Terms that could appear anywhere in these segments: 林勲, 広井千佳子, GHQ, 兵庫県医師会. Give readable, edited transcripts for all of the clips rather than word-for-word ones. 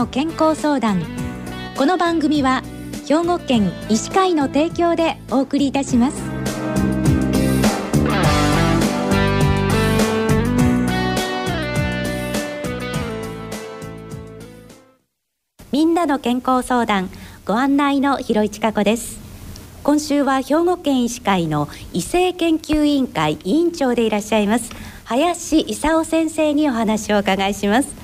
の健康相談。この番組は兵庫県医師会の提供でお送りいたします。みんなの健康相談、ご案内の広井千佳子です。今週は兵庫県医師会の医政研究委員会委員長でいらっしゃいます林勲先生にお話をお伺いします。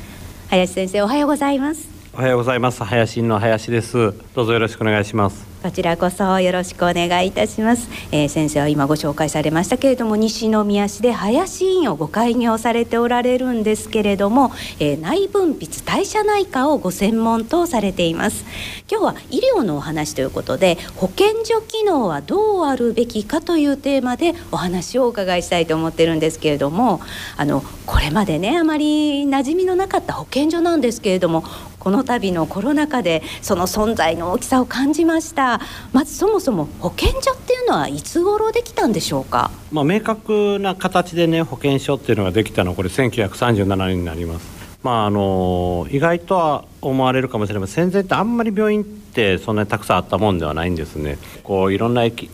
林先生、おはようございます。おはようございます。林の林です。どうぞよろしくお願いします。こちらこそよろしくお願いいたします。先生は今ご紹介されましたけれども、西宮市で林院をご開業されておられるんですけれども、内分泌代謝内科をご専門とされています。今日は医療のお話ということで、保健所機能はどうあるべきかというテーマでお話をお伺いしたいと思ってるんですけれども、これまでねあまり馴染みのなかった保健所なんですけれども、この度のコロナ禍でその存在の大きさを感じました。まずそもそも保健所っていうのはいつ頃できたんでしょうか。明確な形でね保健所っていうのができたのはこれ1937年になります。意外とは思われるかもしれません。戦前ってあんまり病院ってそんなにたくさんあったもんではないんですね。いろんな疫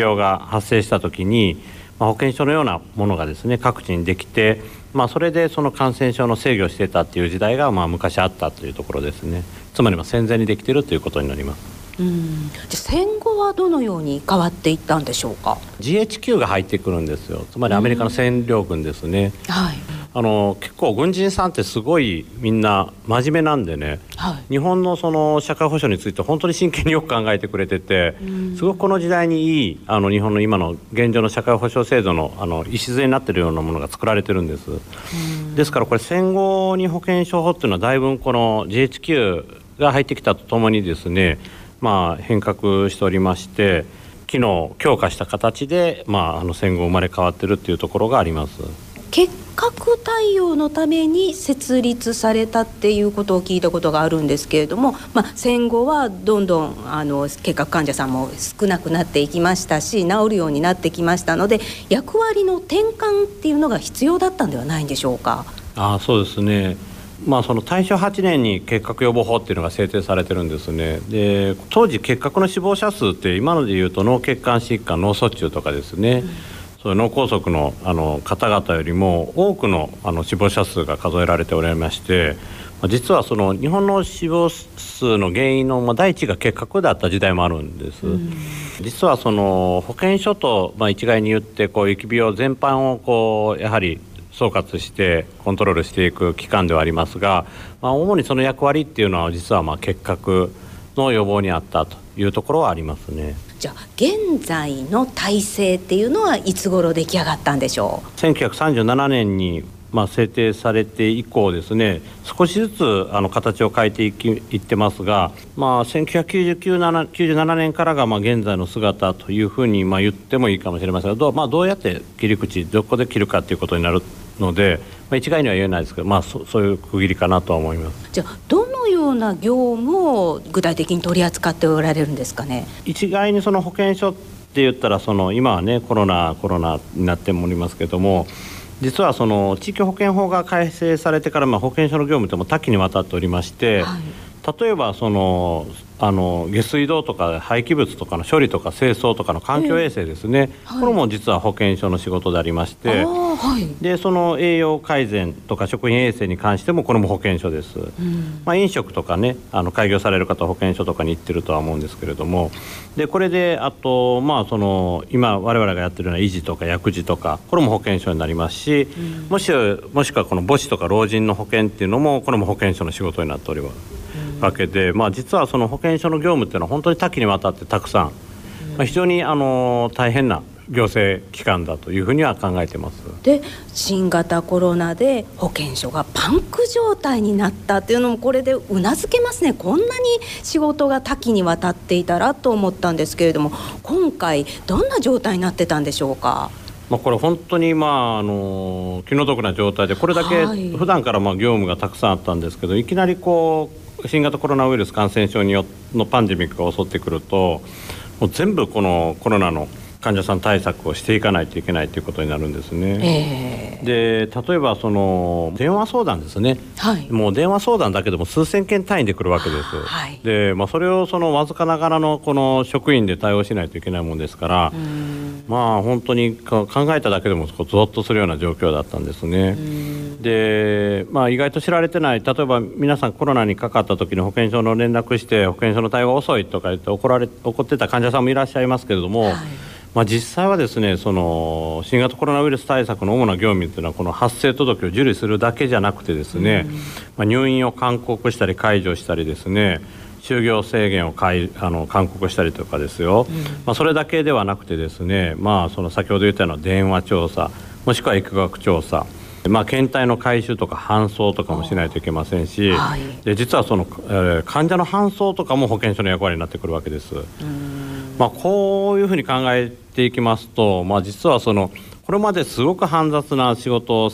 病が発生した時に、保健所のようなものがですね各地にできて、それでその感染症の制御してたっていう時代が昔あったというところですね。つまり戦前にできているということになります。じゃあ戦後はどのように変わっていったんでしょうか。 GHQ が入ってくるんですよ。つまりアメリカの占領軍ですね、はい、結構軍人さんってすごいみんな真面目なんでね、はい、日本のその社会保障について本当に真剣によく考えてくれてて、すごくこの時代にいい日本の今の現状の社会保障制度の礎になってるようなものが作られてるんです。ですからこれ戦後に保健所法っていうのはだいぶこの GHQ が入ってきたとともにですね変革しておりまして、機能を強化した形で、戦後生まれ変わってるっていうところがあります。結核対応のために設立されたっていうことを聞いたことがあるんですけれども、戦後はどんどん結核患者さんも少なくなっていきましたし、治るようになってきましたので、役割の転換っていうのが必要だったんではないんでしょうか。そうですね。その大正8年に結核予防法っていうのが制定されてるんですね。で当時結核の死亡者数って今のでいうと脳血管疾患、脳卒中とかですね、そういう脳梗塞の、方々よりも多くの、死亡者数が数えられておりまして、実はその日本の死亡数の原因の、第一が結核だった時代もあるんです、実はその保健所と、一概に言って疫病全般をやはり総括してコントロールしていく機関ではありますが、主にその役割っていうのは実は結核の予防にあったというところはありますね。じゃあ現在の体制っていうのはいつ頃出来上がったんでしょう。1937年に制定されて以降ですね、少しずつ形を変えていってますが、1997年からが現在の姿というふうに言ってもいいかもしれませんが、どうやって切り口どこで切るかということになるので、一概には言えないですけど、そういう区切りかなとは思います。じゃあどのような業務を具体的に取り扱っておられるんですかね。一概にその保健所って言ったら今はねコロナになってもおりますけども、実はその地域保健法が改正されてから保健所の業務っても多岐にわたっておりまして、はい、例えば下水道とか廃棄物とかの処理とか清掃とかの環境衛生ですね、はい、これも実は保健所の仕事でありまして、はい、でその栄養改善とか食品衛生に関してもこれも保健所です、飲食とかね開業される方は保健所とかに行ってるとは思うんですけれども、でこれであと今我々がやってるような維持とか薬事とかこれも保健所になりますし、もしくはこの母子とか老人の保健っていうのもこれも保健所の仕事になっておりますわけで、実はその保健所の業務っていうのは本当に多岐にわたってたくさん、非常に大変な行政機関だというふうには考えてます。で新型コロナで保健所がパンク状態になったっていうのもこれでうなずけますね。こんなに仕事が多岐にわたっていたらと思ったんですけれども、今回どんな状態になってたんでしょうか。これ本当に気の毒な状態で、これだけ普段から業務がたくさんあったんですけど、いきなり新型コロナウイルス感染症のパンデミックが襲ってくると、もう全部このコロナの患者さん対策をしていかないといけないということになるんですね、で例えばその電話相談ですね、はい、もう電話相談だけでも数千件単位で来るわけです、はいでそれをそのわずかながらのこの職員で対応しないといけないもんですから本当に考えただけでもゾッとするような状況だったんですね。で、意外と知られてない、例えば皆さんコロナにかかった時に保健所の連絡して保健所の対応が遅いとか言って怒ってた患者さんもいらっしゃいますけれども、はい実際はですねその新型コロナウイルス対策の主な業務というのはこの発生届を受理するだけじゃなくてですね、入院を勧告したり解除したりですね就業制限を勧告したりとかですよ、それだけではなくてですね、その先ほど言ったような電話調査もしくは疫学調査検体の回収とか搬送とかもしないといけませんし、はい、で実はその、患者の搬送とかも保健所の役割になってくるわけです。こういうふうに考えていきますと、実はそのこれまですごく煩雑な仕事を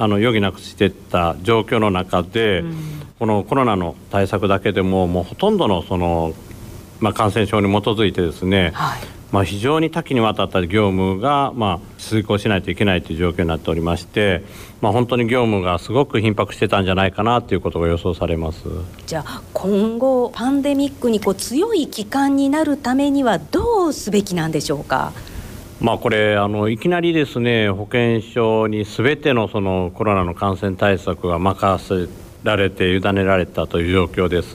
余儀なくしていった状況の中で、このコロナの対策だけでももうほとんどの、その、感染症に基づいてですね、非常に多岐にわたった業務が、遂行しないといけないという状況になっておりまして、本当に業務がすごく頻迫してたんじゃないかなということが予想されます。じゃあ今後パンデミックに強い期間になるためにはどうすべきなんでしょうか。これいきなりですね保健所に全ての、そのコロナの感染対策が任せられて委ねられたという状況です。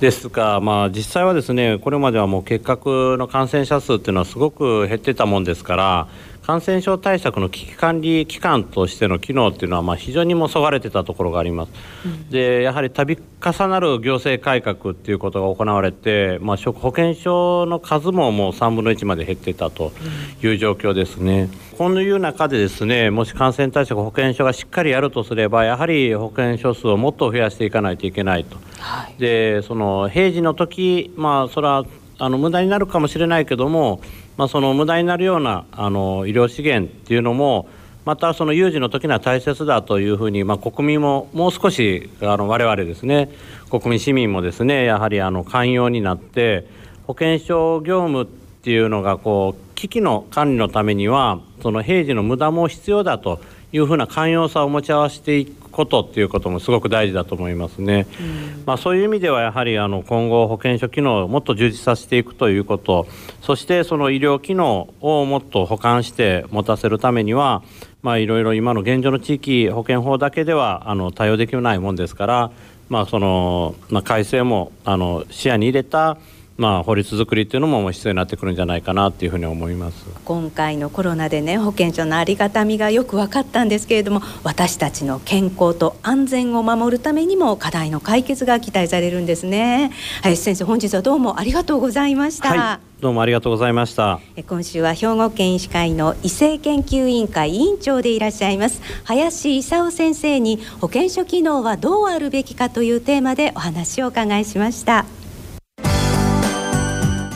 ですが、実際はですねこれまではもう結核の感染者数というのはすごく減ってたもんですから感染症対策の危機管理機関としての機能というのは非常にもそがれてたところがあります、でやはり度重なる行政改革ということが行われて、保健所の数ももう3分の1まで減ってたという状況ですね、こういう中でですねもし感染対策保健所がしっかりやるとすればやはり保健所数をもっと増やしていかないといけないと、でその平時の時、それは無駄になるかもしれないけどもその無駄になるような医療資源っていうのもまたその有事の時には大切だというふうに、国民ももう少し我々ですね国民市民もですねやはり寛容になって保健所業務っていうのが危機の管理のためにはその平時の無駄も必要だというふうな寛容さを持ち合わせていくことっていうこともすごく大事だと思いますね、そういう意味ではやはり今後保健所機能をもっと充実させていくということそしてその医療機能をもっと補完して持たせるためには、いろいろ今の現状の地域保健法だけでは対応できないもんですから、その改正も視野に入れた法律作りというのも必要になってくるんじゃないかなというふうに思います。今回のコロナでね保健所のありがたみがよく分かったんですけれども私たちの健康と安全を守るためにも課題の解決が期待されるんですね。林先生本日はどうもありがとうございました、どうもありがとうございました。今週は兵庫県医師会の医政研究委員会委員長でいらっしゃいます林勲先生に保健所機能はどうあるべきかというテーマでお話をお伺いしました。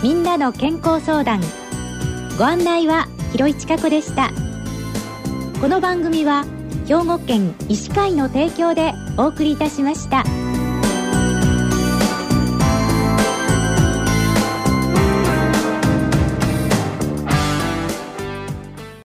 みんなの健康相談。ご案内は広井千佳子でした。この番組は兵庫県医師会の提供でお送りいたしました。